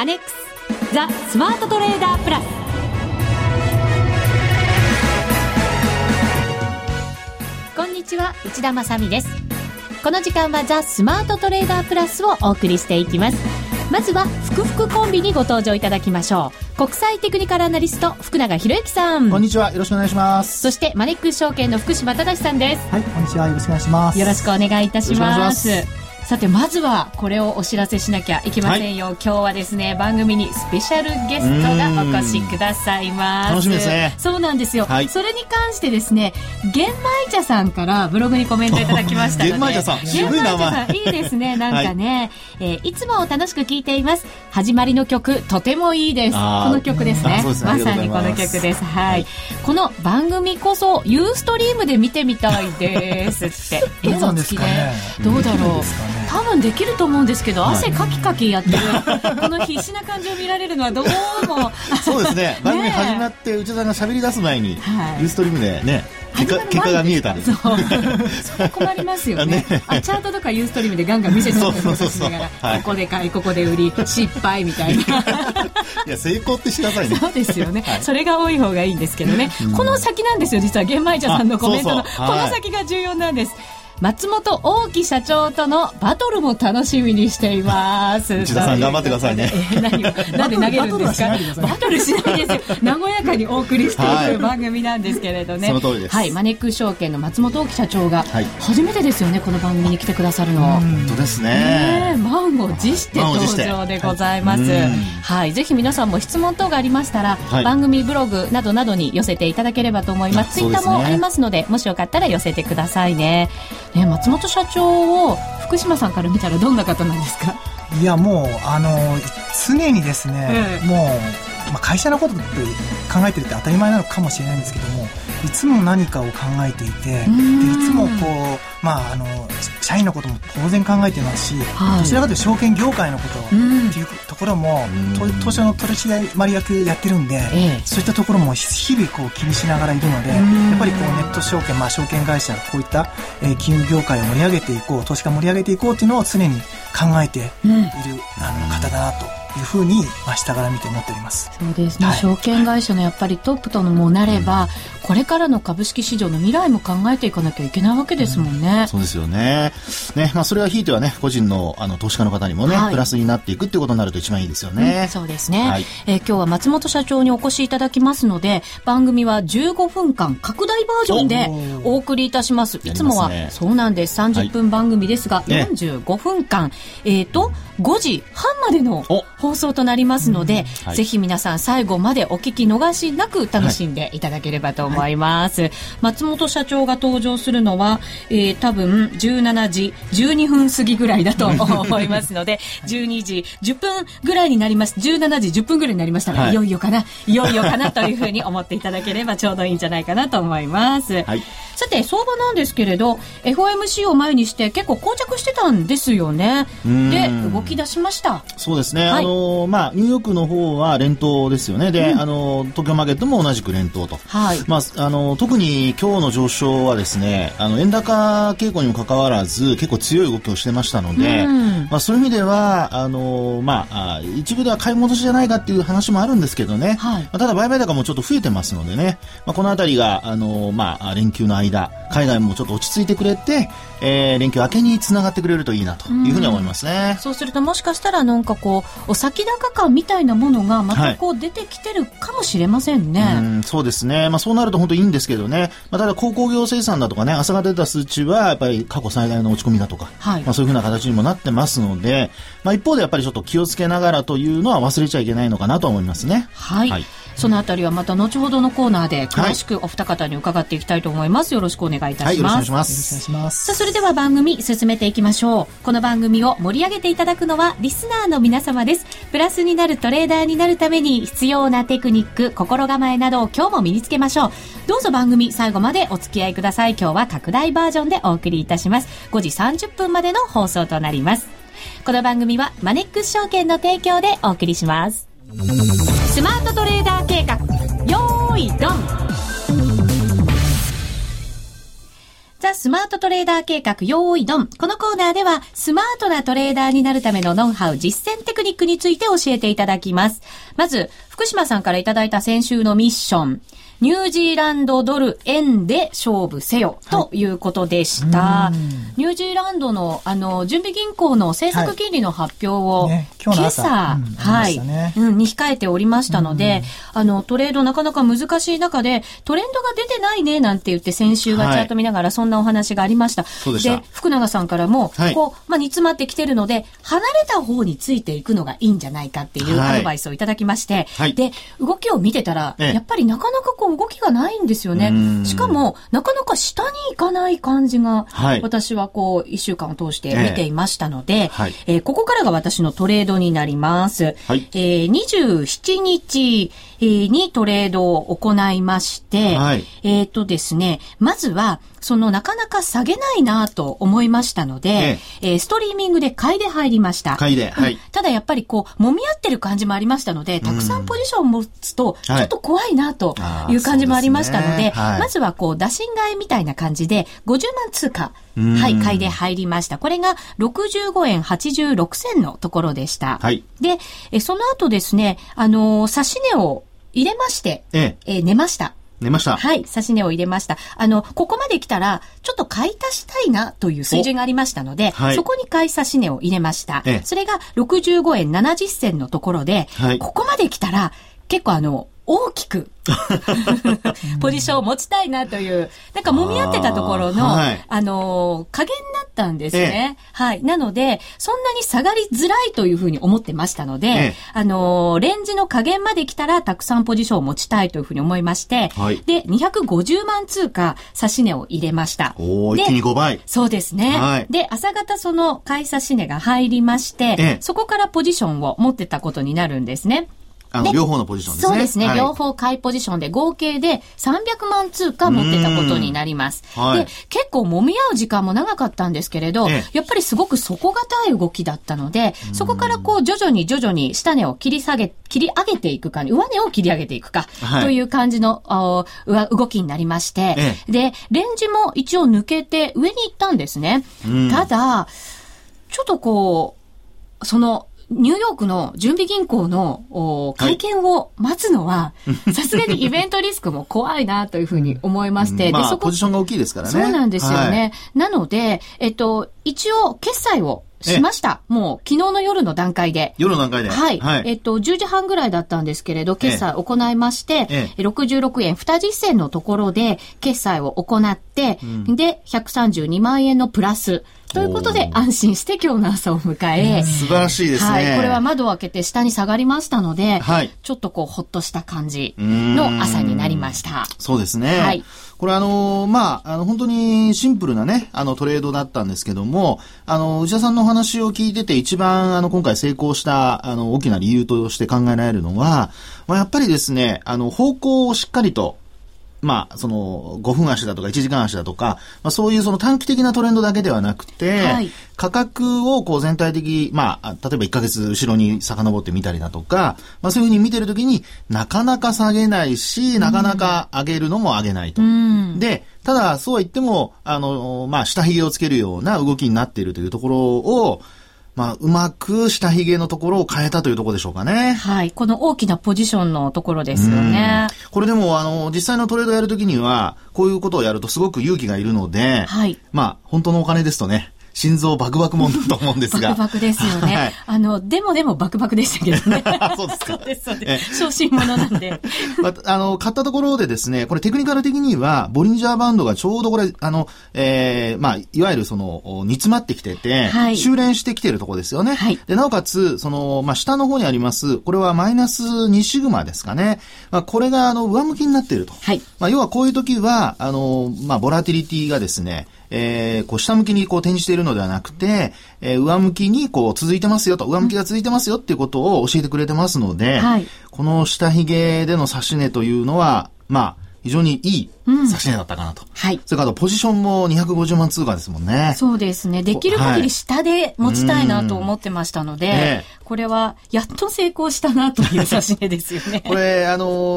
アネックスザ・スマートトレーダープラス。こんにちは、内田まさみです。この時間はザ・スマートトレーダープラスをお送りしていきます。まずは福々コンビにご登場いただきましょう。国際テクニカルアナリスト福永博之さん、こんにちは、よろしくお願いします。そしてマネックス証券の福島忠さんです。はい、こんにちは、よろしくお願いします。よろしくお願いいたします。さて、まずはこれをお知らせしなきゃいけませんよ、はい、今日はですね、番組にスペシャルゲストがお越しくださいます。楽しみですね。そうなんですよ、はい、それに関してですね、玄米茶さんからブログにコメントいただきましたので玄米茶さん、渋い名前、いいですね、なんかね、いつも楽しく聴いています。始まりの曲とてもいいです。この曲ですね、そうですね、まさにこの曲です。はい、この番組こそユーストリームで見てみたいですってどうなんですかね、どうだろう、多分できると思うんですけど、汗かきかきやってる、はい、この必死な感じを見られるのはどうもそうですね、番組始まって内田さんが喋り出す前に、はい、ユーストリームでね、結果が見えたんです。そう困りますよ ね。あ、チャートとかユーストリームでガンガン見せちゃってるしながら、はい、ここで買いここで売り失敗みたいな。いや、成功ってしなさいね。そうですよね、はい、それが多い方がいいんですけどね、この先なんですよ、実は玄米茶さんのコメントのこの先が重要なんです。松本大木社長とのバトルも楽しみにしています。内田さん頑張ってくださいね。なんで投げるんですか。バトルしないですよ。和やかにお送りしていく番組なんですけれどね。その通りです。はい、マネック証券の松本大木社長が初めてですよね、はい、この番組に来てくださるの。本当ですね。満を持して登場でございます。はい、ぜひ皆さんも質問等がありましたら、はい、番組ブログなどなどに寄せていただければと思います。ツイッターもありますので、もしよかったら寄せてくださいね。松本社長を福島さんから見たらどんな方なんですか。いや、もう常にですね、もう、会社のことって考えてるって当たり前なのかもしれないんですけども、いつも何かを考えていて、でいつもこう、社員のことも当然考えてますし、はい、どちらかというと証券業界のことっていうところも、当社の取締役やってるんで、そういったところも日々こう気にしながらいるので、やっぱりこうネット証券、証券会社、こういった金融業界を盛り上げていこう、投資家を盛り上げていこうっていうのを常に考えている、方だなというふうに、下から見て思っております。そうですね、はい、証券会社のやっぱりトップともなれば、これからの株式市場の未来も考えていかなきゃいけないわけですもんね、そうですよね。それはひいてはね、個人の、投資家の方にもね、プラスになっていくってことになると一番いいですよね、そうですね、はい、今日は松本社長にお越しいただきますので、番組は15分間拡大バージョンでお送りいたします。いつもは、そうなんです、30分番組ですが、45分間、5時半までの放送となりますので、ぜひ皆さん最後までお聞き逃しなく楽しんでいただければと思います、松本社長が登場するのは、多分17時12分過ぎぐらいだと思いますので12時10分ぐらいになります、17時10分ぐらいになりましたら、いよいよかな、というふうに思っていただければちょうどいいんじゃないかなと思います、さて、相場なんですけれど、 FOMC を前にして結構膠着してたんですよね。で、動き出しました。そうですね、はい、ニューヨークの方は連投ですよね。で、東京マーケットも同じく連投と、特に今日の上昇はですね、円高傾向にもかかわらず結構強い動きをしてましたので、そういう意味では一部では買い戻しじゃないかという話もあるんですけどね、ただ売買高もちょっと増えてますのでね、このあたりが、連休の間、海外もちょっと落ち着いてくれて、連休明けにつながってくれるといいなというふうに思いますね。そうするともしかしたらなんかこうお先高感みたいなものがまたこう出てきてるかもしれませんね、そうですね、そうなると本当にいいんですけどね、ただ鉱工業生産だとかね、朝が出た数値はやっぱり過去最大の落ち込みだとか、そういうふうな形にもなってますので、一方でやっぱりちょっと気をつけながらというのは忘れちゃいけないのかなと思いますね。そのあたりはまた後ほどのコーナーで詳しくお二方に伺っていきたいと思います、よろしくお願いいたします。よろしくお願いします。さあ、それでは番組進めていきましょう。この番組を盛り上げていただくのはリスナーの皆様です。プラスになるトレーダーになるために必要なテクニック、心構えなどを今日も身につけましょう。どうぞ番組最後までお付き合いください。今日は拡大バージョンでお送りいたします。5時30分までの放送となります。この番組はマネックス証券の提供でお送りします。スマートトレーダー計画、よーいドン。ザ・スマートトレーダー計画用意ドン。このコーナーではスマートなトレーダーになるためのノウハウ、実践テクニックについて教えていただきます。まず福島さんからいただいた先週のミッション、ニュージーランドドル円で勝負せよ、はい、ということでした。ニュージーランドの準備銀行の政策金利の発表を、はいね、今朝、はい、ね、に控えておりましたので、トレードなかなか難しい中でトレンドが出てないねなんて言って先週はチャート見ながらそんなお話がありました。はい、で福永さんからも、はい、煮詰まってきてるので離れた方についていくのがいいんじゃないかっていうアドバイスをいただきまして、はい、で動きを見てたら、はい、やっぱりなかなか動きがないんですよね。しかもなかなか下に行かない感じが、はい、私は1週間を通して見ていましたので、はい、ここからが私のトレードになります、はい、27日にトレードを行いまして、はい、ですね、まずはそのなかなか下げないなと思いましたので、ストリーミングで買いで入りました。買いで、はい、ただやっぱり揉み合ってる感じもありましたので、たくさんポジションを持つとちょっと怖いなという感じもありましたので、ね、はい、まずは打診買いみたいな感じで50万通貨、はい、買いで入りました。これが65円86銭のところでした。はい、で、その後ですね、指値を入れまして、寝ました。寝ました。はい、指し値を入れました。ここまで来たら、ちょっと買い足したいなという水準がありましたので、はい、そこに買い指し値を入れました。それが65円70銭のところで、はい、ここまで来たら、結構大きくポジションを持ちたいなという、なんか揉み合ってたところの、はい、加減になったんですね。はい。なので、そんなに下がりづらいというふうに思ってましたので、レンジの加減まで来たらたくさんポジションを持ちたいというふうに思いまして、はい、で、250万通貨差し値を入れました。一気に5倍。そうですね。はい、で、朝方その買い差し値が入りまして、そこからポジションを持ってたことになるんですね。両方のポジションですね。そうですね、はい。両方買いポジションで合計で300万通貨持ってたことになります。はい、で、結構揉み合う時間も長かったんですけれど、やっぱりすごく底堅い動きだったので、そこから徐々に下値を切り上げていくか、上値を切り上げていくか、はい、という感じの動きになりまして、で、レンジも一応抜けて上に行ったんですね。ただ、ちょっとニューヨークの準備銀行の会見を待つのは、さすがにイベントリスクも怖いなというふうに思いまして、で、ポジションが大きいですからね。そうなんですよね。はい、なので、一応決済をしました。もう昨日の夜の段階で。夜の段階で。はい。はい、10時半ぐらいだったんですけれど、決済を行いまして、66円20銭のところで決済を行って、で、132万円のプラス。ということで、安心して今日の朝を迎え。素晴らしいですね。はい。これは窓を開けて下に下がりましたので、はい、ちょっとほっとした感じの朝になりました。そうですね。はい。これ本当にシンプルなね、トレードだったんですけども、内田さんのお話を聞いてて一番今回成功した大きな理由として考えられるのは、やっぱりですね、方向をしっかりと、5分足だとか1時間足だとか、そういう短期的なトレンドだけではなくて、はい、価格を全体的、例えば1ヶ月後ろに遡ってみたりだとか、そういうふうに見てるときになかなか下げないし、なかなか上げるのも上げないと。で、ただそうは言っても、下髭をつけるような動きになっているというところを、うまく下髭のところを変えたというところでしょうかね。はい。この大きなポジションのところですよね。これでも、実際のトレードをやるときには、こういうことをやるとすごく勇気がいるので、はい。本当のお金ですとね、心臓バクバクもんだと思うんですが。バクバクですよね。はい、でもバクバクでしたけどね。そうですか。そうです、そうです。小心者なんで。買ったところでですね、これテクニカル的には、ボリンジャーバンドがちょうどこれ、いわゆる煮詰まってきてて、はい、修練してきてるところですよね。はい、で、なおかつ、下の方にあります、これはマイナス2シグマですかね。これが、上向きになっていると。はい。要はこういう時は、ボラティリティがですね、下向きに転じているのではなくて、上向きに続いてますよと、上向きが続いてますよっていうことを教えてくれてますので、はい、この下髭での指し値というのは、非常にいい指値だったかなと、うん、はい、それからポジションも250万通貨ですもんね。そうですね、できる限り下で持ちたいなと思ってましたので、はい、これはやっと成功したなという指値ですよね。これ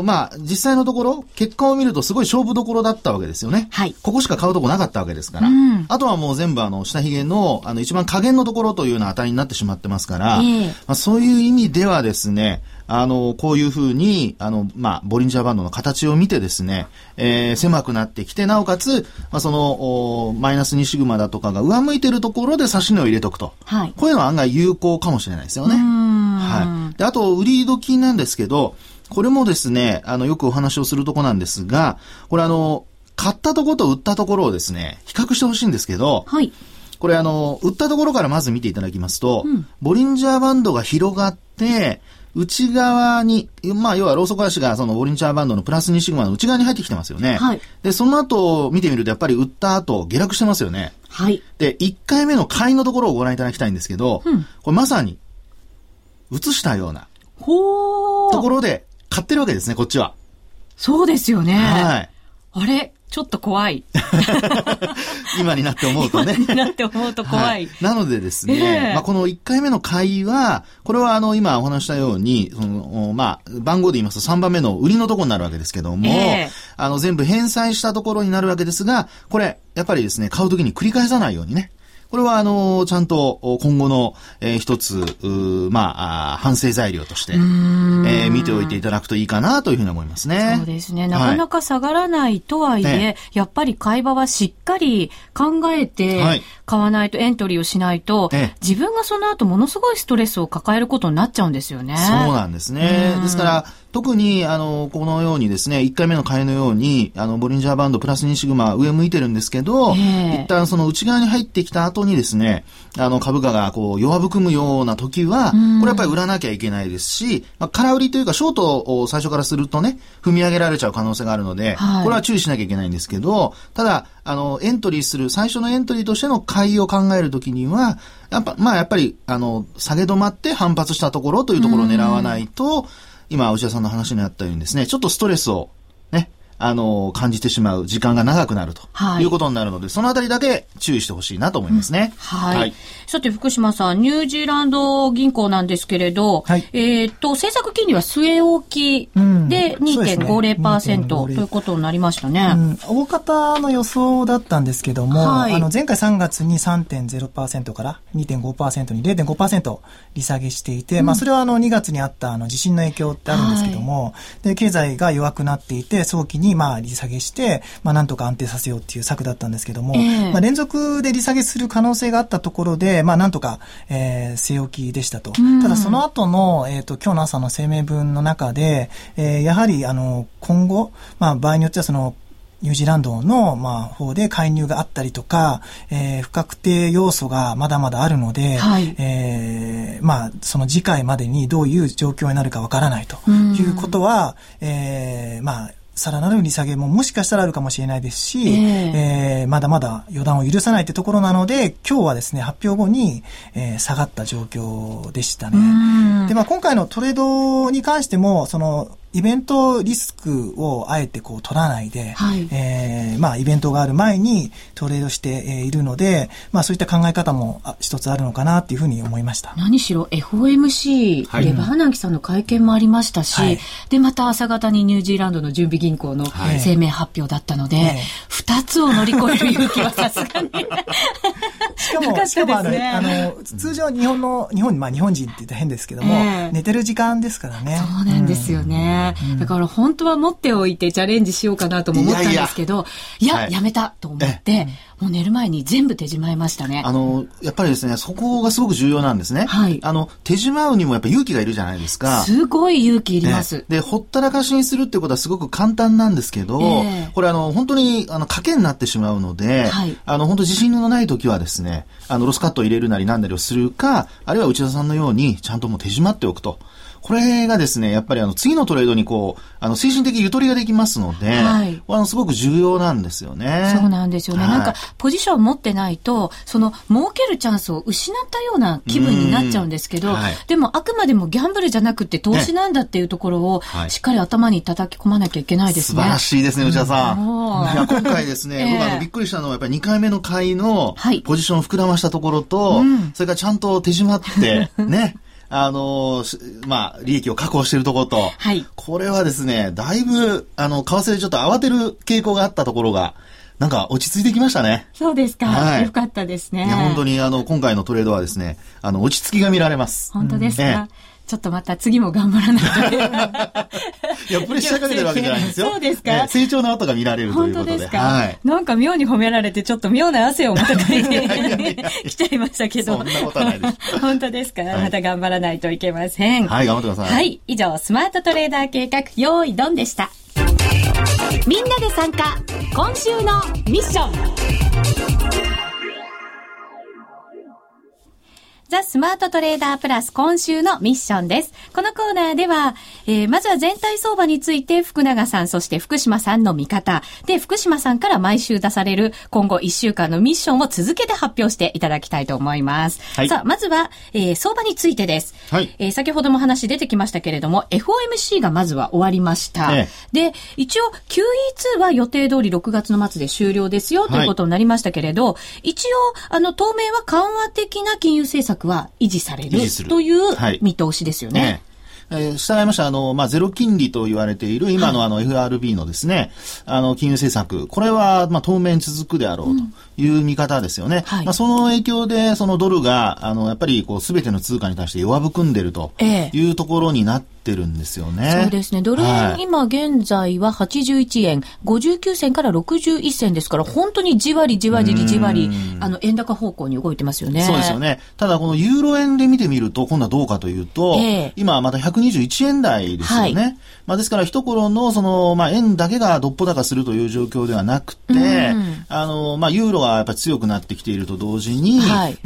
まあ、実際のところ結果を見るとすごい勝負どころだったわけですよね、はい、ここしか買うとこなかったわけですから、うん、あとはもう全部下髭 の一番下限のところというような値になってしまってますから、まあ、そういう意味ではですね、こういうふうにまあ、ボリンジャーバンドの形を見てですね、狭くなってきて、なおかつ、まあ、そのマイナス2シグマだとかが上向いてるところで指し値を入れとくと、はい、こういうのは案外有効かもしれないですよね。はい、であと売り時なんですけど、これもですね、よくお話をするとこなんですが、これ買ったところと売ったところをですね比較してほしいんですけど、はい、これ売ったところからまず見ていただきますと、うん、ボリンジャーバンドが広がって、内側に、まあ、要はローソク足がそのボリンジャーバンドのプラス2シグマの内側に入ってきてますよね。はい。で、その後見てみるとやっぱり売った後下落してますよね。はい。で、1回目の買いのところをご覧いただきたいんですけど、うん、これまさに、移したような、ところで買ってるわけですね、こっちは。そうですよね。はい。あれちょっと怖い。今になって思うとね。今になって思うと怖い。はい、なのでですね、まあ、この1回目の買いは、これは今お話したように、そのまあ、番号で言いますと3番目の売りのところになるわけですけども、全部返済したところになるわけですが、これ、やっぱりですね、買うときに繰り返さないようにね。これはちゃんと今後の一つ、まあ、反省材料として見ておいていただくといいかなというふうに思いますね。そうですね。なかなか下がらないとはいえ、はい、ね、やっぱり買い場はしっかり考えて買わないと、はい、エントリーをしないと、ね、自分がその後ものすごいストレスを抱えることになっちゃうんですよね。そうなんですね。ですから特にこのようにですね、1回目の買いのようにボリンジャーバンドプラス2シグマ上向いてるんですけど、一旦その内側に入ってきた後にですね、株価がこう弱含むような時は、これやっぱり売らなきゃいけないですし、まあ、空売りというかショートを最初からするとね、踏み上げられちゃう可能性があるので、はい、これは注意しなきゃいけないんですけど、ただエントリーする最初のエントリーとしての買いを考えるときには、やっぱり下げ止まって反発したところというところを狙わないと、今内田さんの話にあったようにですね、ちょっとストレスをね、感じてしまう時間が長くなると、はい、いうことになるので、そのあたりだけ注意してほしいなと思いますね。うん、はい、はい。さて福島さん、ニュージーランド銀行なんですけれど、はい、政策金利は据え置きで 2.50%、ね、ということになりましたね。大方の予想だったんですけども、はい、前回3月に 3.0% から 2.5% に 0.5% 利下げしていて、うん、まあ、それは2月にあった地震の影響ってあるんですけども、はい、で経済が弱くなっていて早期にまあ、利下げして、まあ、なんとか安定させようっていう策だったんですけども、まあ、連続で利下げする可能性があったところで、まあ、なんとか、据え置きでしたと。ただその後の、今日の朝の声明文の中で、やはり今後、まあ、場合によってはそのニュージーランドの、まあ、方で介入があったりとか、不確定要素がまだまだあるので、はい、まあ、その次回までにどういう状況になるかわからないということは、まあ、さらなる利下げももしかしたらあるかもしれないですし、まだまだ予断を許さないってところなので、今日はですね、発表後に、下がった状況でしたね。で、まあ、今回のトレードに関しても、そのイベントリスクをあえてこう取らないで、はい、まあ、イベントがある前にトレードしているので、まあ、そういった考え方も一つあるのかなというふうに思いました。何しろ FOMC、はい、レバーナンキさんの会見もありましたし、はい、でまた朝方にニュージーランドの準備銀行の声明発表だったので、はい、2つを乗り越える勇気はさすがにしかも通常まあ、日本人って言ったら変ですけども、寝てる時間ですからね。そうなんですよね。だから本当は持っておいてチャレンジしようかなとも思ったんですけど、やめたと思って、もう寝る前に全部手じまいましたね。やっぱりですね、そこがすごく重要なんですね。はい、手じまうにもやっぱ勇気がいるじゃないですか。すごい勇気いります。で、ほったらかしにするってことはすごく簡単なんですけど、これ本当に賭けになってしまうので、はい、本当自信のない時はですね、ロスカットを入れるなりなんなりをするか、あるいは内田さんのようにちゃんともう手じまっておくと。これがですね、やっぱり次のトレードに精神的ゆとりができますので、はい、すごく重要なんですよね。そうなんですよね。はい、ポジションを持ってないと、儲けるチャンスを失ったような気分になっちゃうんですけど、はい、でもあくまでもギャンブルじゃなくて投資なんだっていうところを、ね、しっかり頭に叩き込まなきゃいけないですね。素晴らしいですね、内田さん。いや今回ですね、僕びっくりしたのはやっぱり2回目の買いのポジションを膨らましたところと、はい、それからちゃんと手締まってね、利益を確保しているところと、はい、これはですね、だいぶ、為替でちょっと慌てる傾向があったところが、落ち着いてきましたね。そうですか。はい、よかったですね。いや、本当に、今回のトレードはですね、落ち着きが見られます。本当ですか。ちょっとまた次も頑張らないと。いや、プレッシャーかけてるわけじゃないんですよ。そうですか。成長の跡が見られるということで。本当ですか。はい。妙に褒められて、ちょっと妙な汗をまたかいてきちゃいましたけど。そんなことはないです。本当ですか。また頑張らないといけません。はい、頑張ってください。はい。以上、スマートトレーダー計画、用意ドンでした。みんなで参加。今週のミッション。ザ・スマートトレーダープラス今週のミッションです。このコーナーでは、まずは全体相場について福永さん、そして福島さんの見方で、福島さんから毎週出される今後1週間のミッションを続けて発表していただきたいと思います。はい、さあ、まずは、相場についてです。はい、先ほども話出てきましたけれども、FOMC がまずは終わりました。で、一応 QE2 は予定通り6月の末で終了ですよということになりましたけれど、はい、一応、当面は緩和的な金融政策は維持されるという見通しですよね。はい、従いまして、ゼロ金利と言われている今のFRB のですね、金融政策、これは、当面続くであろうという見方ですよね。はい、その影響で、ドルが、やっぱり、すべての通貨に対して弱含んでるというところになってるんですよね。そうですね。ドル円、今現在は81円、59銭から61銭ですから、本当にじわりじわりじわり、円高方向に動いてますよね。そうですよね。ただ、このユーロ円で見てみると、今度はどうかというと、今、また121円台ですよね。はい、ですから一頃の円だけがどっぽ高するという状況ではなくて、ユーロがやっぱり強くなってきていると同時に、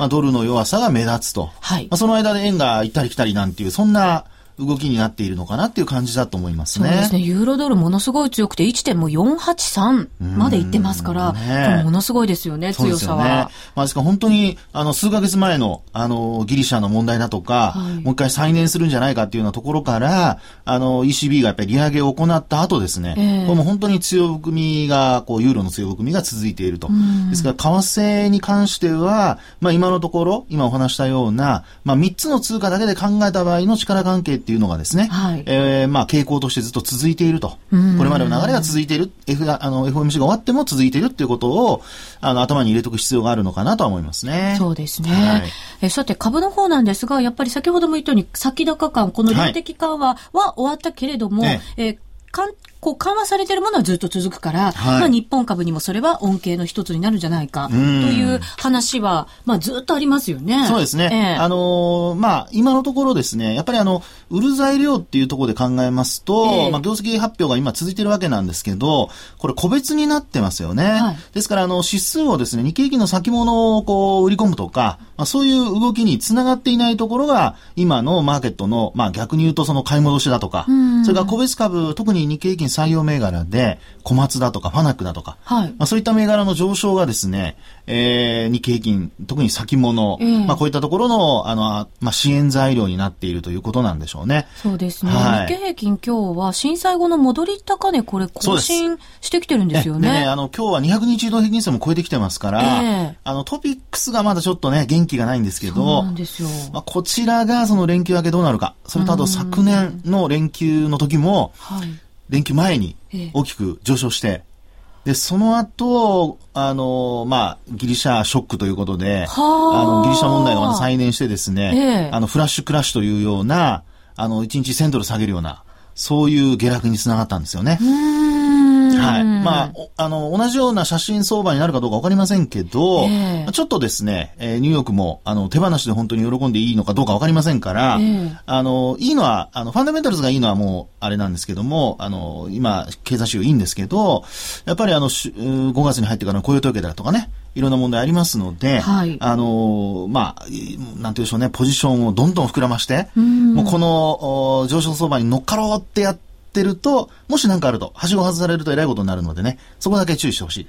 ドルの弱さが目立つと、その間で円が行ったり来たりなんていう、そんな動きになっているのかなっていう感じだと思いますね。そうですね。ユーロドルものすごい強くて 1.483 までいってますから、ものすごいですよね、強さは。そうですよね。ですから本当に、数ヶ月前の、ギリシャの問題だとか、もう一回再燃するんじゃないかっていうようなところから、ECB がやっぱり利上げを行った後ですね、これも本当に強含みが、ユーロの強含みが続いていると。ですから、為替に関しては、今のところ、今お話したような、3つの通貨だけで考えた場合の力関係っていうのがですね、傾向としてずっと続いていると、これまでの流れが続いている、FOMC が終わっても続いているっていうことを頭に入れておく必要があるのかなとは思いますね。そうですね。さて株の方なんですが、やっぱり先ほども言ったように先高感、この量的緩和は終わったけれども、緩和されているものはずっと続くから、日本株にもそれは恩恵の一つになるんじゃないかという話は、ずっとありますよね。そうですね。今のところですね、やっぱり売る材料っていうところで考えますと、業績発表が今続いているわけなんですけど、これ個別になってますよね。ですから、指数をですね、日経平均の先物を売り込むとか、そういう動きにつながっていないところが、今のマーケットの、逆に言うと買い戻しだとか、それから個別株、特に日経平均採用銘柄で小松だとかファナックだとか、そういった銘柄の上昇がですね、日経平均、特に先物、こういったところの、支援材料になっているということなんでしょうね。そうですね。日経平均今日は震災後の戻り高値、これ更新してきてるんですよね。今日は200日移動平均線も超えてきてますから、トピックスがまだちょっとね、元気がないんですけど、そうなんですよ。こちらがその連休明けどうなるか、それとあと昨年の連休の時も、連休前に大きく上昇して、で、その後、ギリシャショックということで、ギリシャ問題がまた再燃してですね、フラッシュクラッシュというような、1日1000ドル下げるような、そういう下落につながったんですよね。同じような写真相場になるかどうかわかりませんけど、ちょっとですね、ニューヨークも、手放しで本当に喜んでいいのかどうかわかりませんから、いいのは、ファンダメンタルズがいいのはもう、あれなんですけども、今、経済指標いいんですけど、やっぱり5月に入ってからの雇用統計だとかね、いろんな問題ありますので、はい、まあ、なんて言うでしょうね、ポジションをどんどん膨らまして、もうこの上昇相場に乗っかろうってやってると、もし何かあると、はしご外されるとえらいことになるのでね、そこだけ注意してほしい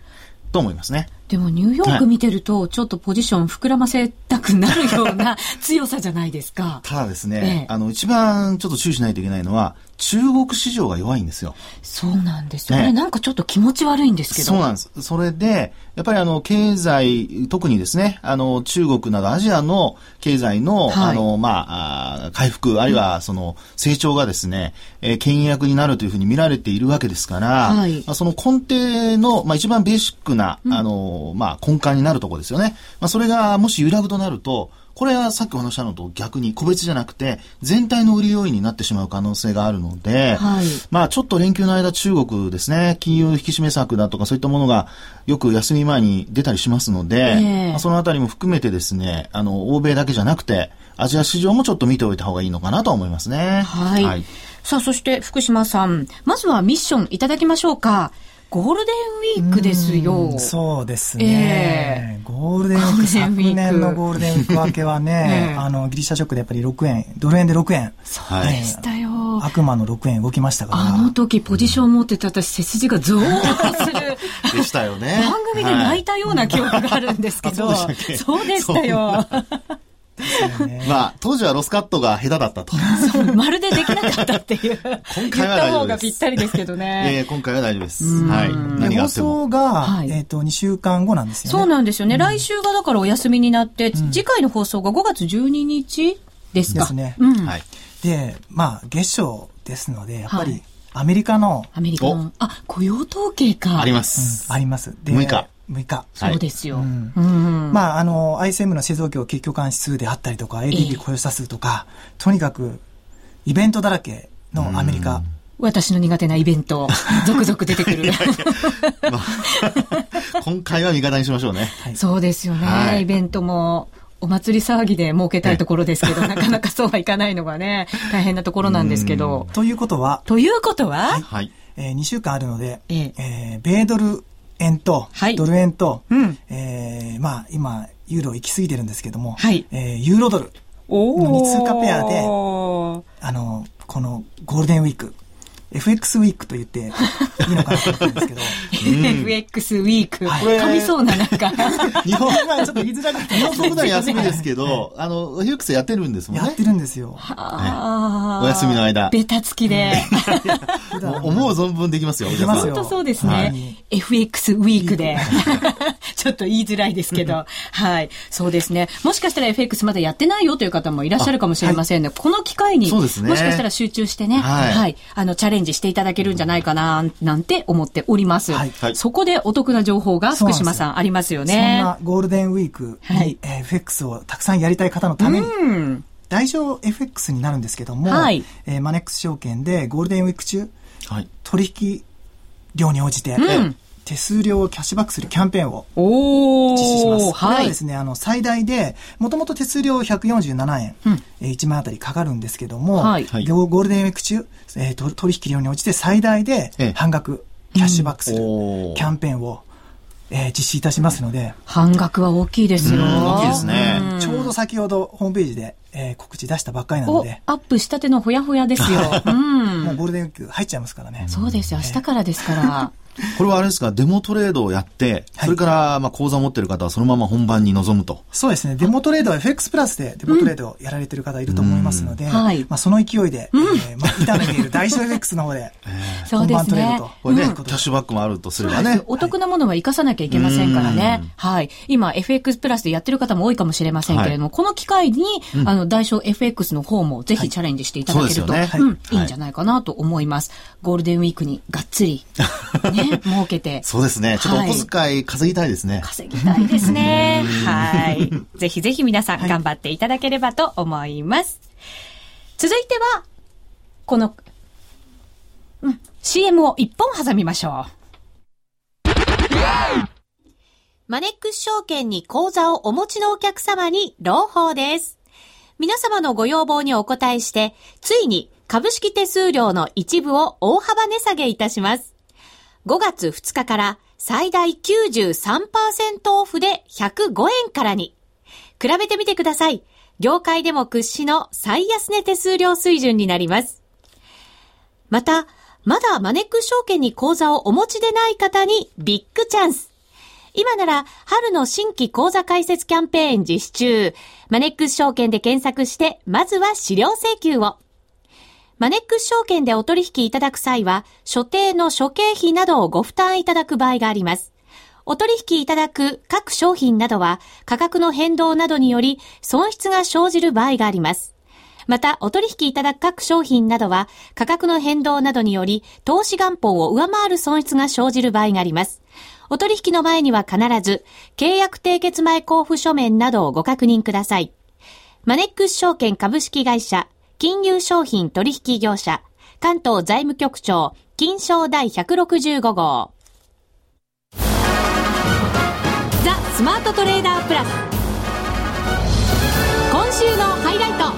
と思いますね。でもニューヨーク見てると、はい、ちょっとポジション膨らませたくなるような強さじゃないですか。ただですね、一番ちょっと注意しないといけないのは中国市場が弱いんですよ。そうなんですよね。なんかちょっと気持ち悪いんですけど。そうなんです。それでやっぱり経済、特にですね、中国などアジアの経済の、はい、まあ、回復あるいはその成長がですね、牽引役になるというふうに見られているわけですから、はい、その根底の、まあ、一番ベーシックな、まあ、根幹になるところですよね。まあ、それがもし揺らぐとなると、これはさっきお話したのと逆に個別じゃなくて全体の売り要因になってしまう可能性があるので、はい、まあちょっと連休の間中国ですね、金融引き締め策だとかそういったものがよく休み前に出たりしますので、まあ、そのあたりも含めてですね、欧米だけじゃなくてアジア市場もちょっと見ておいた方がいいのかなと思いますね。はい、はい、さあそして福島さん、まずはミッションいただきましょうか。ゴールデンウィークですよ。そうですね、ゴールデンウィーク、昨年のゴールデンウィーク明けは ね、 ギリシャショックでやっぱり6円、ドル円で6円、そうでしたよ、悪魔の6円動きましたから、あの時ポジション持ってた私、背筋がゾーンとするでしたよね。番組で泣いたような記憶があるんですけど、はい、そうでしたよね、まあ当時はロスカットが下手だったとまるでできなかったっていう今回は大丈夫です、言った方がぴったりですけどね今回は大丈夫です、はい、何があっても放送が、はい、2週間後なんですよね。そうなんですよね、来週がだからお休みになって、次回の放送が5月12日ですか、ですね、はい、でまあ月初ですのでやっぱり、はい、アメリカのあ、雇用統計かあります、ありますで6日、そうですよ、まあISM の製造業景況感指数であったりとか ADP 雇用者数とか、とにかくイベントだらけのアメリカ。私の苦手なイベント続々出てくるいやいや、まあ、今回は味方にしましょうね、はい、そうですよね、はい、イベントもお祭り騒ぎで儲けたいところですけど、なかなかそうはいかないのがね大変なところなんですけど、ということは、はいはい、2週間あるので、米ドル円とドル円と、はい、まあ、今ユーロ行き過ぎてるんですけども、はい、ユーロドルの2通貨ペアでこのゴールデンウィーク、 FX ウィークと言っていいのかなと思ってるんですけどFX ウィーク、噛みそうな、なんか日本はちょっと言いづらくて、日本国内休みですけどFX やってるんですもんね。やってるんですよ、お休みの間ベタつきで思う存分できますよ。本当そうですね、はい、FX ウィークでちょっと言いづらいですけど、はい、そうですね、もしかしたら FX まだやってないよという方もいらっしゃるかもしれませんね、はい、この機会に、ね、もしかしたら集中してね、はいはい、チャレンジしていただけるんじゃないかななんて思っております、はいはい、そこでお得な情報が福島さんありますよね。そんなゴールデンウィークに FX をたくさんやりたい方のために、代償 FX になるんですけども、はい、マネックス証券でゴールデンウィーク中、はい、取引量に応じて、手数料をキャッシュバックするキャンペーンを実施します。これはですね、最大でもともと手数料147円、1万あたりかかるんですけども、はい、ゴールデンウィーク中、取引量に応じて最大で半額キャッシュバックするキャンペーンを、実施いたしますので、半額は大きいですよ。大きいですね。ちょうど先ほどホームページで、告知出したばっかりなので、アップしたてのほやほやですよもうゴールデンウィーク入っちゃいますからね。そうですよ、明日からですからこれはあれですか、デモトレードをやって、それからまあ口座を持っている方はそのまま本番に臨むと。そうですね、デモトレードは FX プラスでデモトレードをやられている方いると思いますので、まあ、その勢いで、まあ、炒めている代償 FX の方で本番トレードと、これね、キャッシュバックもあるとすればね、お得なものは生かさなきゃいけませんからね、はい、今 FX プラスでやってる方も多いかもしれませんけれども、この機会に代償 FX の方もぜひチャレンジしていただけると、いいんじゃないかなと思います。ゴールデンウィークにがっつりね儲けて、そうですね、ちょっとお小遣い稼ぎたいですね、はい、稼ぎたいですねはい。ぜひぜひ皆さん頑張っていただければと思います、続いてはこの、CM を一本挟みましょうマネックス証券に口座をお持ちのお客様に朗報です。皆様のご要望にお応えして、ついに株式手数料の一部を大幅値下げいたします。5月2日から最大 93% オフで105円からに。比べてみてください。業界でも屈指の最安値手数料水準になります。また、まだマネックス証券に口座をお持ちでない方にビッグチャンス。今なら春の新規口座開設キャンペーン実施中。マネックス証券で検索して、まずは資料請求を。マネックス証券でお取引いただく際は、所定の諸経費などをご負担いただく場合があります。お取引いただく各商品などは、価格の変動などにより損失が生じる場合があります。また、お取引いただく各商品などは、価格の変動などにより、投資元本を上回る損失が生じる場合があります。お取引の前には必ず、契約締結前交付書面などをご確認ください。マネックス証券株式会社、金融商品取引業者、関東財務局長、金商第165号。ザ・スマートトレーダープラス。今週のハイライト。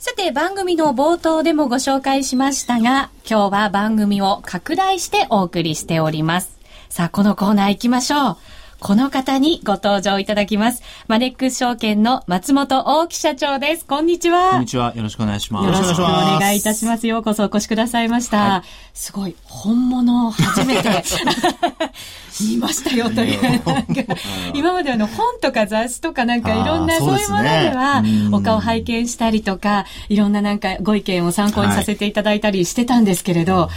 さて番組の冒頭でもご紹介しましたが、今日は番組を拡大してお送りしております。さあこのコーナー行きましょう。この方にご登場いただきます。マネックス証券の松本大樹社長です。こんにちは。こんにちは。よろしくお願いします。よろしくお願いいたします。ようこそお越しくださいました。はい、すごい本物を初めて見ましたよという今まで本とか雑誌とかなんかいろんなそういうものではお顔拝見したりとかいろんななんかご意見を参考にさせていただいたりしてたんですけれど、はい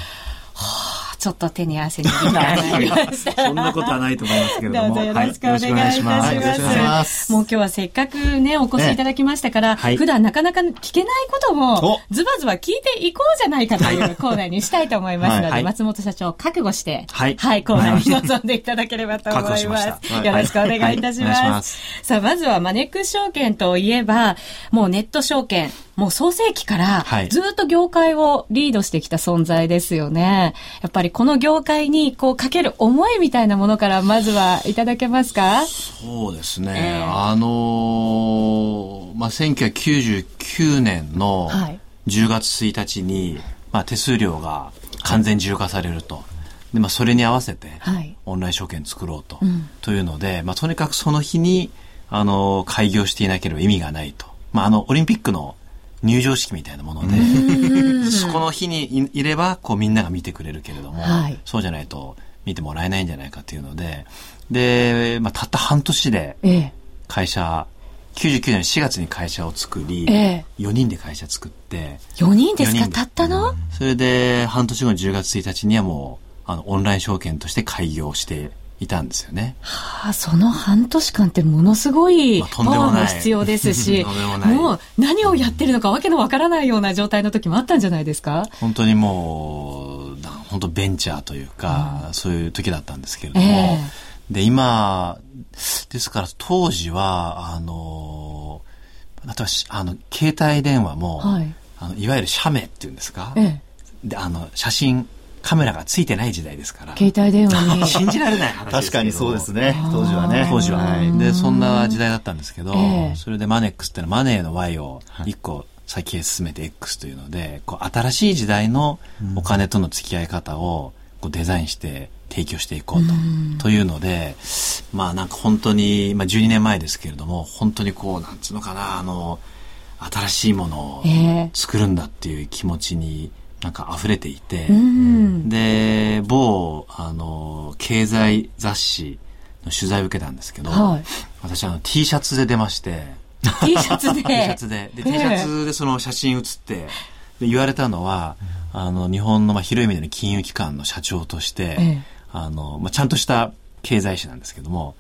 ちょっと手に汗握りが入りましたそんなことはないと思いますけれどもどうぞよろしくお願いいたします、はい、よろしくお願いしますもう今日はせっかくねお越しいただきましたから、ねはい、普段なかなか聞けないこともズバズバ聞いていこうじゃないかというコーナーにしたいと思いますので、はい、松本社長覚悟して、はいはい、コーナーに臨んでいただければと思いますよろしくお願いいたしますさあまずはマネックス証券といえばもうネット証券もう創世期からずっと業界をリードしてきた存在ですよね、はい、やっぱりこの業界にこうかける思いみたいなものからまずはいただけますか？そうですね、1999年の10月1日に、はい手数料が完全自由化されるとで、それに合わせてオンライン証券作ろうと、はいうん、というので、とにかくその日に開業していなければ意味がないと、オリンピックの入場式みたいなものでそこの日にいればこうみんなが見てくれるけれども、はい、そうじゃないと見てもらえないんじゃないかというので、たった半年で会社、99年4月に会社を作り、4人で会社作って4人ですかたったの、それで半年後の10月1日にはもうオンライン証券として開業していたんですよね。はあ、その半年間ってものすごいパワーも必要ですし、もう何をやってるのかわけのわからないような状態の時もあったんじゃないですか。本当にもう本当ベンチャーというか、うん、そういう時だったんですけれども、で今ですから当時はあとは携帯電話も、はい、いわゆる社名っていうんですか、で写真カメラがついてない時代ですから携帯電話に信じられない話です確かにそうですね当時はねはい、でそんな時代だったんですけど、それでマネックスってのはマネーの Y を1個先へ進めて X というのでこう新しい時代のお金との付き合い方をこうデザインして提供していこうというのでなんか本当に、12年前ですけれども本当にこうなんつうのかな新しいものを作るんだっていう気持ちになんか溢れていて、で某経済雑誌の取材を受けたんですけど、はい、私T シャツで出ましてT シャツでT シャツでその写真写ってで言われたのは日本の広い意味での金融機関の社長として、ちゃんとした経済誌なんですけども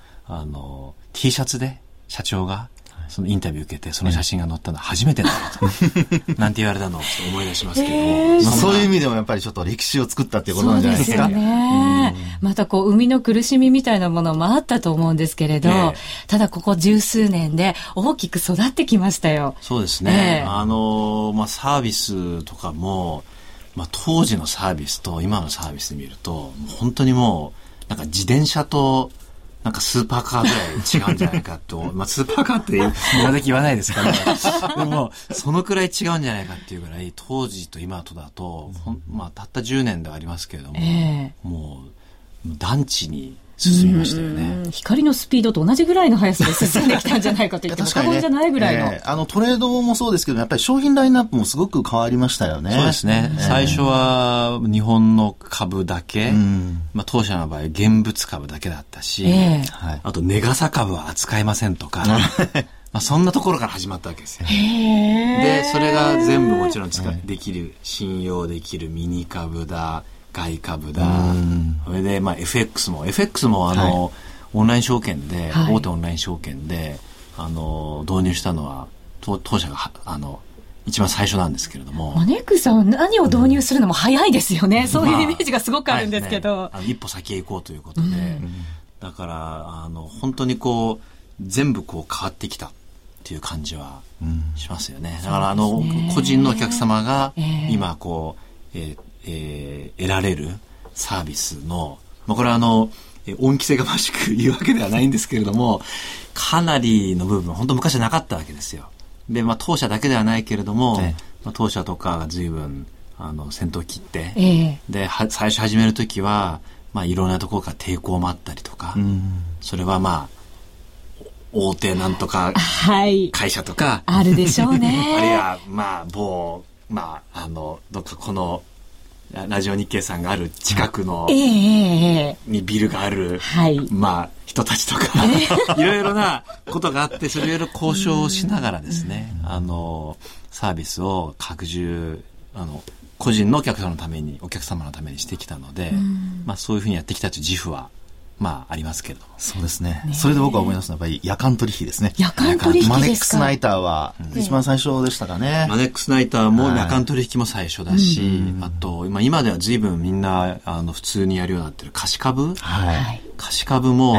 T シャツで社長がそのインタビュー受けてその写真が載ったのは初めてだとなんて言われたのをちょっと思い出しますけど、そういう意味でもやっぱりちょっと歴史を作ったっていうことなんじゃないですか。そうですよね、またこう生みの苦しみみたいなものもあったと思うんですけれど、ただここ十数年で大きく育ってきましたよ。そうですね、サービスとかも、当時のサービスと今のサービスで見ると本当にもうなんか自転車となんかスーパーカーぐらい違うんじゃないかと。まあスーパーカーって今時言わないですから、ね、でもそのくらい違うんじゃないかっていうぐらい当時と今とだと、まあたった10年ではありますけれども、もう団地に進みましたよね。うんうん、光のスピードと同じぐらいの速さで進んできたんじゃないかと言っても過言じゃないぐらいの、あのトレードもそうですけど、やっぱり商品ラインナップもすごく変わりましたよね。そうですね。最初は日本の株だけ、まあ、当社の場合現物株だけだったし、あと値傘株は扱いませんとかまあそんなところから始まったわけですよ。でそれが全部もちろんできる、信用できるミニ株だ外株だ、それでまあ FX もはい、オンライン証券で、大手オンライン証券で導入したのは当社が一番最初なんですけれども、マネックさんは何を導入するのも早いですよね、そういうイメージがすごくあるんですけど、一歩先へ行こうということで、だから本当にこう全部こう変わってきたっていう感じはしますよね。だから個人のお客様が今こう得られるサービスの、まあ、これは恩着せがましく言うわけではないんですけれども、かなりの部分本当昔はなかったわけですよ。で、まあ、当社だけではないけれども、まあ、当社とかが随分先頭を切って、で最初始めるときは、まあ、いろんなところから抵抗もあったりとか、それはまあ大手なんとか会社とか、あるでしょうねあるいはまあ某、まあ、どっかこのラジオ日経さんがある近くのにビルがある、まあ、人たちとかいろいろなことがあって、それいろいろ交渉をしながらですね、サービスを拡充、個人のお客様のためにしてきたので、まあ、そういうふうにやってきたという自負はまあありますけれども。そうですね。それで僕は思い出すのはやっぱり夜間取引ですね。夜間取引ですか。マネックスナイターは一番最初でしたかね。マネックスナイターも夜間取引も最初だし、あと今では随分みんな普通にやるようになってる貸し株、貸し株も、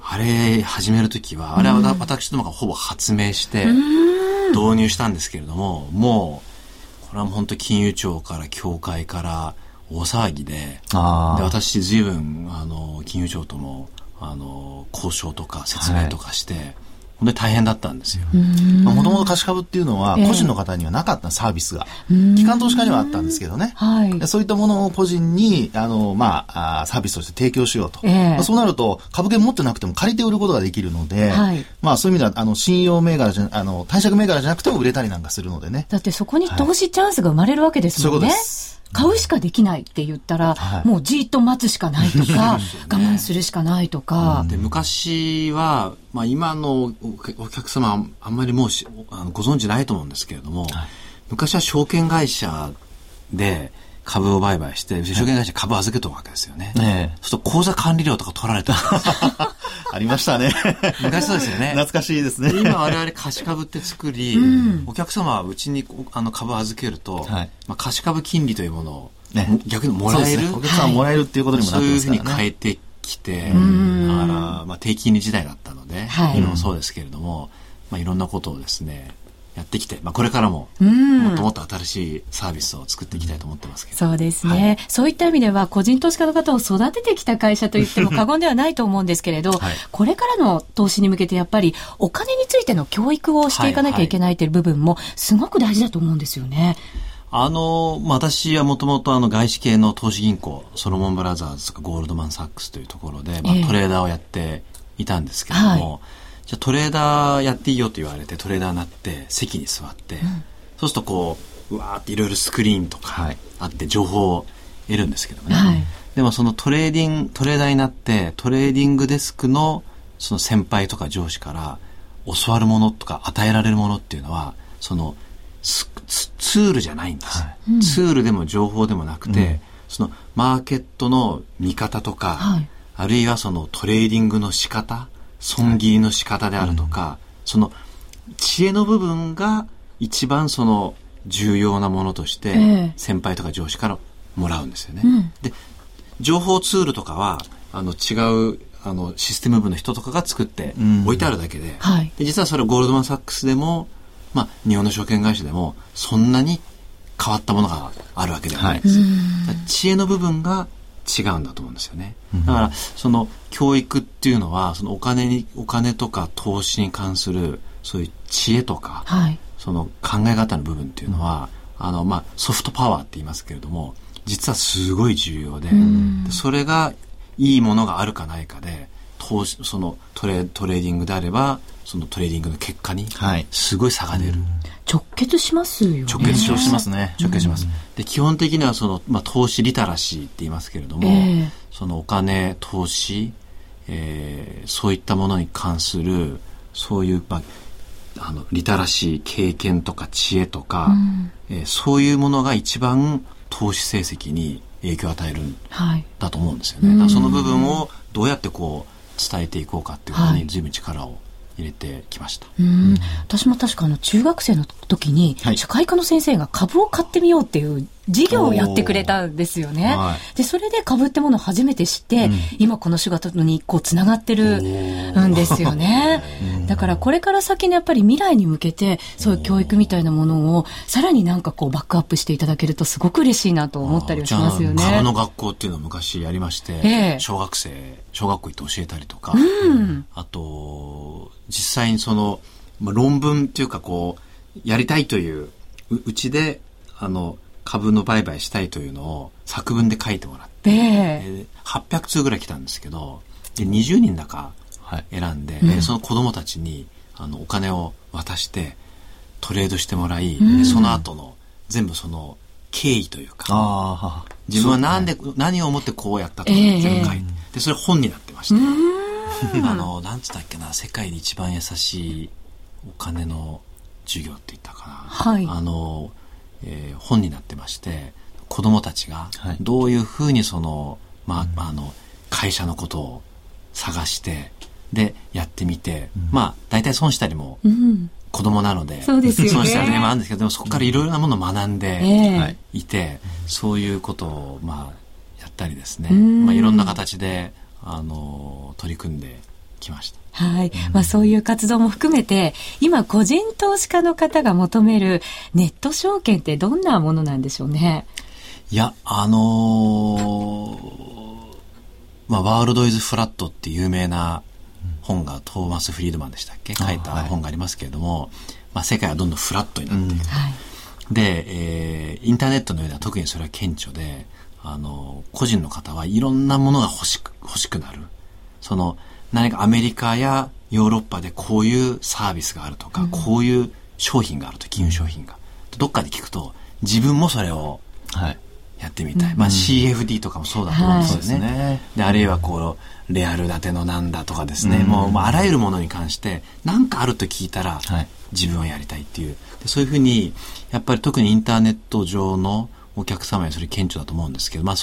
あれ始めるときはあれは私どもがほぼ発明して導入したんですけれども、もうこれは本当金融庁から協会から大騒ぎ で私随分金融庁とも交渉とか説明とかして、本当に大変だったんですよ。もともと貸し株っていうのは個人の方にはなかったサービスが、機関投資家にはあったんですけどね、そういったものを個人にまあ、サービスとして提供しようと、そうなると株券持ってなくても借りて売ることができるので、まあ、そういう意味では信用銘柄貸借銘柄じゃなくても売れたりなんかするのでね。だってそこに投資チャンスが生まれるわけですもんね。そういうことです。買うしかできないって言ったら、もうじっと待つしかないとか、我慢するしかないとか。で昔は、まあ、今のお客様はあんまりもうご存知ないと思うんですけれども、昔は証券会社で株を売買して、証券会社株預けとるわけですよね。そうすると口座管理料とか取られたありましたね昔。そうですよね。懐かしいですね。今我々貸し株って作り、お客様はうちに株を預けると、まあ、貸し株金利というものを、逆にもらえる、お客様もらえるっていうことにもなってますからね。そういうふうに変えてきて、だから、まあ、低金利時代だったので、今もそうですけれども、まあ、いろんなことをですねやってきて、まあ、これからももっともっと新しいサービスを作っていきたいと思ってますけど。そうですね、そういった意味では個人投資家の方を育ててきた会社といっても過言ではないと思うんですけれど、これからの投資に向けてやっぱりお金についての教育をしていかなきゃいけないという部分もすごく大事だと思うんですよね。私はもともと外資系の投資銀行、ソロモンブラザーズとかゴールドマンサックスというところで、まあ、トレーダーをやっていたんですけれども、じゃトレーダーやっていいよと言われてトレーダーになって席に座って、そうするとこううわーっていろいろスクリーンとかあって情報を得るんですけどもね、でもそのトレーダーになってトレーディングデスクのその先輩とか上司から教わるものとか与えられるものっていうのはそのツールじゃないんです、ツールでも情報でもなくて、そのマーケットの見方とか、あるいはそのトレーディングの仕方、損切りの仕方であるとか、その知恵の部分が一番その重要なものとして先輩とか上司からもらうんですよね。で情報ツールとかは違うシステム部の人とかが作って置いてあるだけ で実はそれゴールドマンサックスでも、まあ、日本の証券会社でもそんなに変わったものがあるわけではないんです。知恵の部分が違うんだと思うんですよね。だからその教育っていうのはそのお金とか投資に関するそういう知恵とか、はい、その考え方の部分っていうのはソフトパワーって言いますけれども実はすごい重要で、それがいいものがあるかないかで投資そのトレーディングであればそのトレーディングの結果にすごい差が出る、はい、直結しますよね。直結しますね。直結します、うん、で基本的にはその、投資リテラシーって言いますけれども、そのお金投資、そういったものに関するそういう、リテラシー経験とか知恵とか、そういうものが一番投資成績に影響を与えるんだと思うんですよね、はい、だからその部分をどうやってこう伝えていこうかっていうことに随分力を入れてきました、うん、私も確か中学生の時に、はい、社会科の先生が株を買ってみようっていう授業をやってくれたんですよね、はい、でそれで株ってものを初めて知って、今この仕事にこうつながってるんですよねだからこれから先のやっぱり未来に向けてそういう教育みたいなものをさらになんかこうバックアップしていただけるとすごく嬉しいなと思ったりはしますよね。株の学校っていうのを昔やりまして、小学校行って教えたりとか、あと実際にその、論文っていうかこうやりたいといううちで株の売買したいというのを作文で書いてもらって、800通ぐらい来たんですけどで20人だか選んで、その子どもたちにお金を渡してトレードしてもらい、その後の全部その経緯というか自分は何を思ってこうやったとか全部書いて、でそれ本になってましてなんつったっけな世界で一番優しいお金の授業って言ったかな、本になってまして子どもたちがどういうふうにその、会社のことを探してでやってみて、大体損したりも、子どもなのでそうですよね、損したりもあるんですけどでもそこからいろいろなものを学んでいて、そういうことを、やったりですね、いろんな形で取り組んできました。はい。そういう活動も含めて、今、個人投資家の方が求めるネット証券ってどんなものなんでしょうね。いや、ワールドイズフラットって有名な本が、トーマス・フリードマンでしたっけ？書いた本がありますけれども、世界はどんどんフラットになっていく。で、インターネットの上では特にそれは顕著で、個人の方はいろんなものが欲しくなる。その、何かアメリカやヨーロッパでこういうサービスがあるとか、こういう商品があると金融商品がどっかで聞くと自分もそれをやってみたい、CFD とかもそうだと思うんですよね、であるいはこうレアル建てのなんだとかですね、もうあらゆるものに関して何かあると聞いたら自分はやりたいっていう、でそういうふうにやっぱり特にインターネット上のお客様にそれ顕著だと思うんですけど、個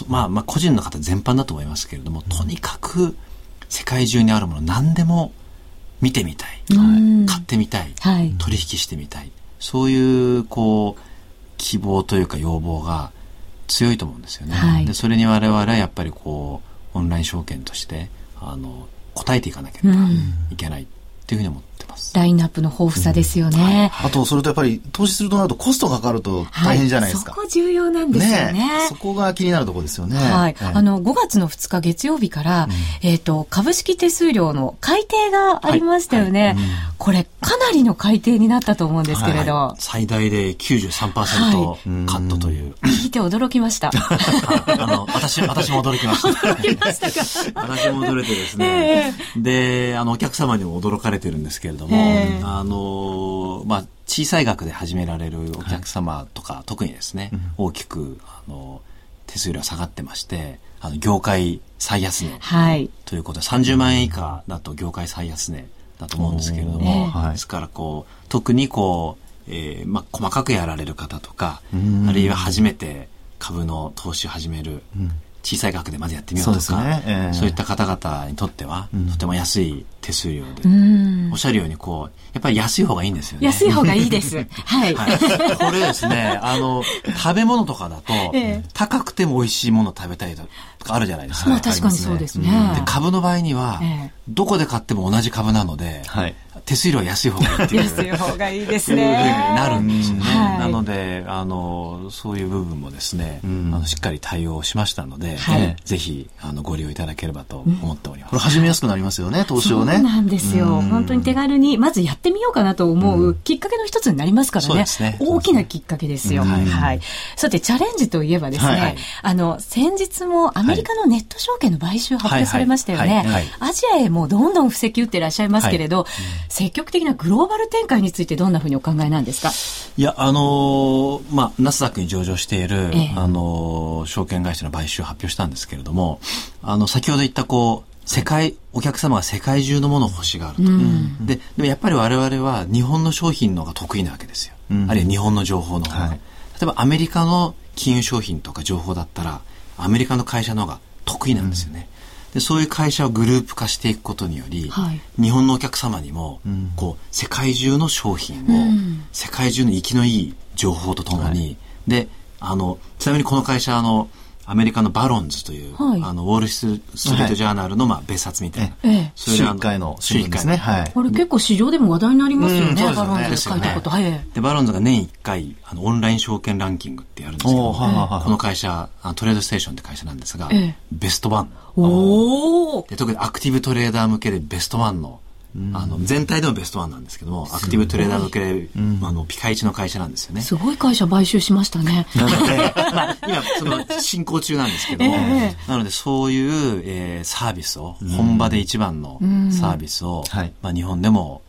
人の方全般だと思いますけれども、とにかく世界中にあるもの何でも見てみたい、買ってみたい、取引してみたい、そういうこう希望というか要望が強いと思うんですよね、でそれに我々はやっぱりこうオンライン証券として応えていかなければいけないっていうふうに思ってます。ラインナップの豊富さですよね、あとそれとやっぱり投資するとなるとコストがかかると大変じゃないですか、そこ重要なんですよ ねそこが気になるところですよね、5月の2日月曜日から、株式手数料の改定がありましたよね、これかなりの改定になったと思うんですけれど、最大で 93% カットという、聞いて驚きました私も驚きました私も驚いてですね、でお客様にも驚かれてるんですけれども、小さい額で始められるお客様とか、特にですね、大きく手数料は下がってまして、業界最安値、ということで30万円以下だと業界最安値だと思うんですけれども、ですからこう特にこう、細かくやられる方とか、あるいは初めて株の投資を始める、小さい額でまずやってみようとか、そういった方々にとっては、とても安い手数料で、おっしゃるようにこうやっぱり安い方がいいんですよね。安い方がいいです。はい。はい、これですね、食べ物とかだと、高くても美味しいもの食べたいとかあるじゃないですか。まあ確かにそうですね。で株の場合には、どこで買っても同じ株なので、手数料は安い方がいいっていう安い方がいいですね。なるんですよね。なのでそういう部分もですね、しっかり対応しましたので、ぜひご利用いただければと思っております。これ始めやすくなりますよね、投資をね。そうなんですよ。本当に手軽にまずやってみようかなと思うきっかけの一つになりますからね。大きなきっかけですよ。はい。さてチャレンジといえばですね、先日もアメリカのネット証券の買収発表されましたよね。アジアへもどんどん布石打っていらっしゃいますけれど、積極的なグローバル展開についてどんなふうにお考えなんですか。いやナスダックに上場している、証券会社の買収を発表したんですけれども、先ほど言ったこうお客様が世界中のものを欲しがると、でもやっぱり我々は日本の商品の方が得意なわけですよ、あるいは日本の情報の方が、例えばアメリカの金融商品とか情報だったらアメリカの会社の方が得意なんですよね、でそういう会社をグループ化していくことにより、日本のお客様にも、こう世界中の商品を、世界中の生きのいい情報とともに、でちなみにこの会社アメリカのバロンズという、ウォールストリートジャーナルの、別冊みたいな、それで週1回の新聞ですね。これ結構市場でも話題になりますよね、バロンズで書いたこと。でバロンズが年1回オンライン証券ランキングってやるんですけど、この会社トレードステーションって会社なんですが、ベストワンで、特にアクティブトレーダー向けでベストワンの全体でもベストワンなんですけども、アクティブトレーダー向けで、ピカイチの会社なんですよね。すごい会社買収しましたね。なので今その進行中なんですけども、なのでそういう、サービスを、本場で一番のサービスを、日本でも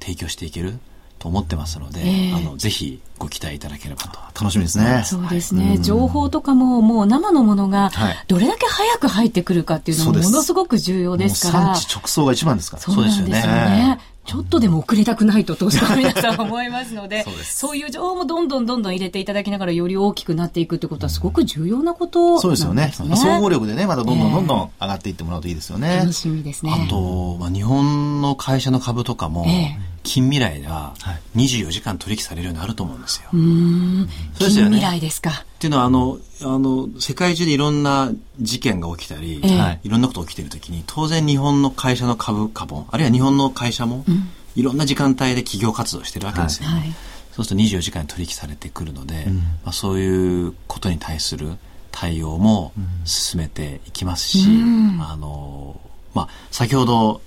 提供していけると思ってますので、ぜひご期待いただければと。楽しみですね。そうですね、情報とかももう生のものがどれだけ早く入ってくるかっていうのもものすごく重要ですから、産地直送が一番ですから。そうですよね。ちょっとでも遅れたくないと投資家の皆さん思いますので、そういう情報もどんどん入れていただきながら、より大きくなっていくということはすごく重要なことなんですね。そうですよね。総合力でね、またどんどん上がっていってもらうといいですよね。楽しみですね。あと、日本の会社の株とかも、近未来では24時間取引されるようになると思うんですよ。そうですよね。近未来ですか。っていうのは世界中でいろんな事件が起きたり、いろんなことが起きているときに、当然日本の会社の株あるいは日本の会社も、いろんな時間帯で企業活動してるわけですよね。そうすると24時間取引されてくるので、そういうことに対する対応も進めていきますし、先ほど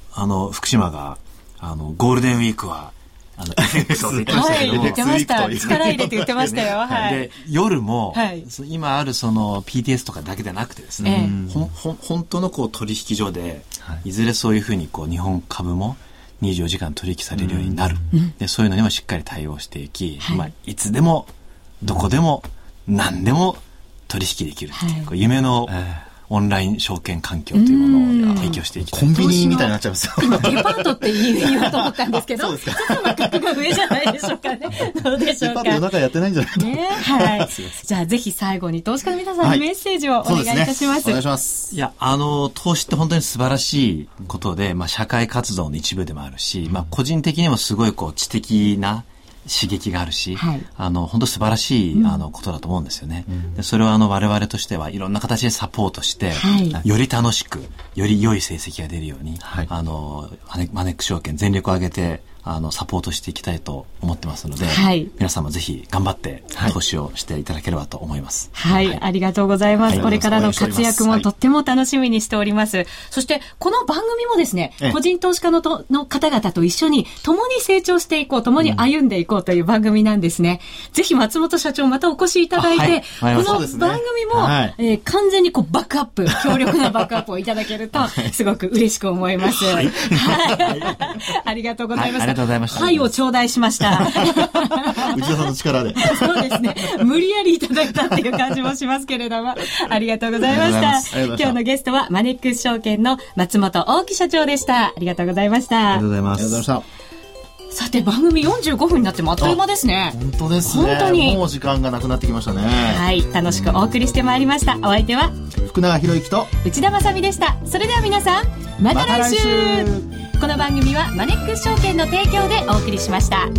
福島がゴールデンウィークはFX を言ってましたけども、言ってました。力入れて言ってましたよ。で夜も、今あるその PTS とかだけじゃなくてですね、本当のこう取引所で、いずれそういうふうにこう日本株も24時間取引されるようになる。でそういうのにもしっかり対応していき、いつでもどこでも何でも取引できるっていう、こう夢のオンライン証券環境というものを提供していきたい。コンビニみたいになっちゃいますよ。今デパートって言おうと思ったんですけど、ちょっとの格が上じゃないでしょうかね。どうでしょうか。デパートの中やってないんじゃないかね。じゃあぜひ最後に投資家の皆さんにメッセージをお願いいたします。お願いします。いや投資って本当に素晴らしいことで、社会活動の一部でもあるし、個人的にもすごいこう知的な刺激があるし、本当素晴らしいことだと思うんですよね。でそれを我々としてはいろんな形でサポートして、より楽しくより良い成績が出るように、マネック証券全力を挙げてサポートしていきたいと思ってますので、皆さんもぜひ頑張って投資をしていただければと思います。ありがとうございます。これからの活躍もとっても楽しみにしております。そしてこの番組もですね、個人投資家の方々と一緒に共に成長していこう、共に歩んでいこうという番組なんですね。ぜひ松本社長またお越しいただいて、この番組も、完全にこうバックアップ、強力なバックアップをいただけるとすごく嬉しく思います。ありがとうございます。はいを頂戴しました。内田さんの力で。そうですね。無理やりいただいたっていう感じもしますけれども、ありがとうございました。今日のゲストはマネックス証券の松本大樹社長でした。ありがとうございました。ありがとうございます。さて番組45分になってもあっという間ですね。本当ですね。本当にもう時間がなくなってきましたね。楽しくお送りしてまいりました。お相手は福永博之と内田まさみでした。それでは皆さんまた来週。この番組はマネックス証券の提供でお送りしました。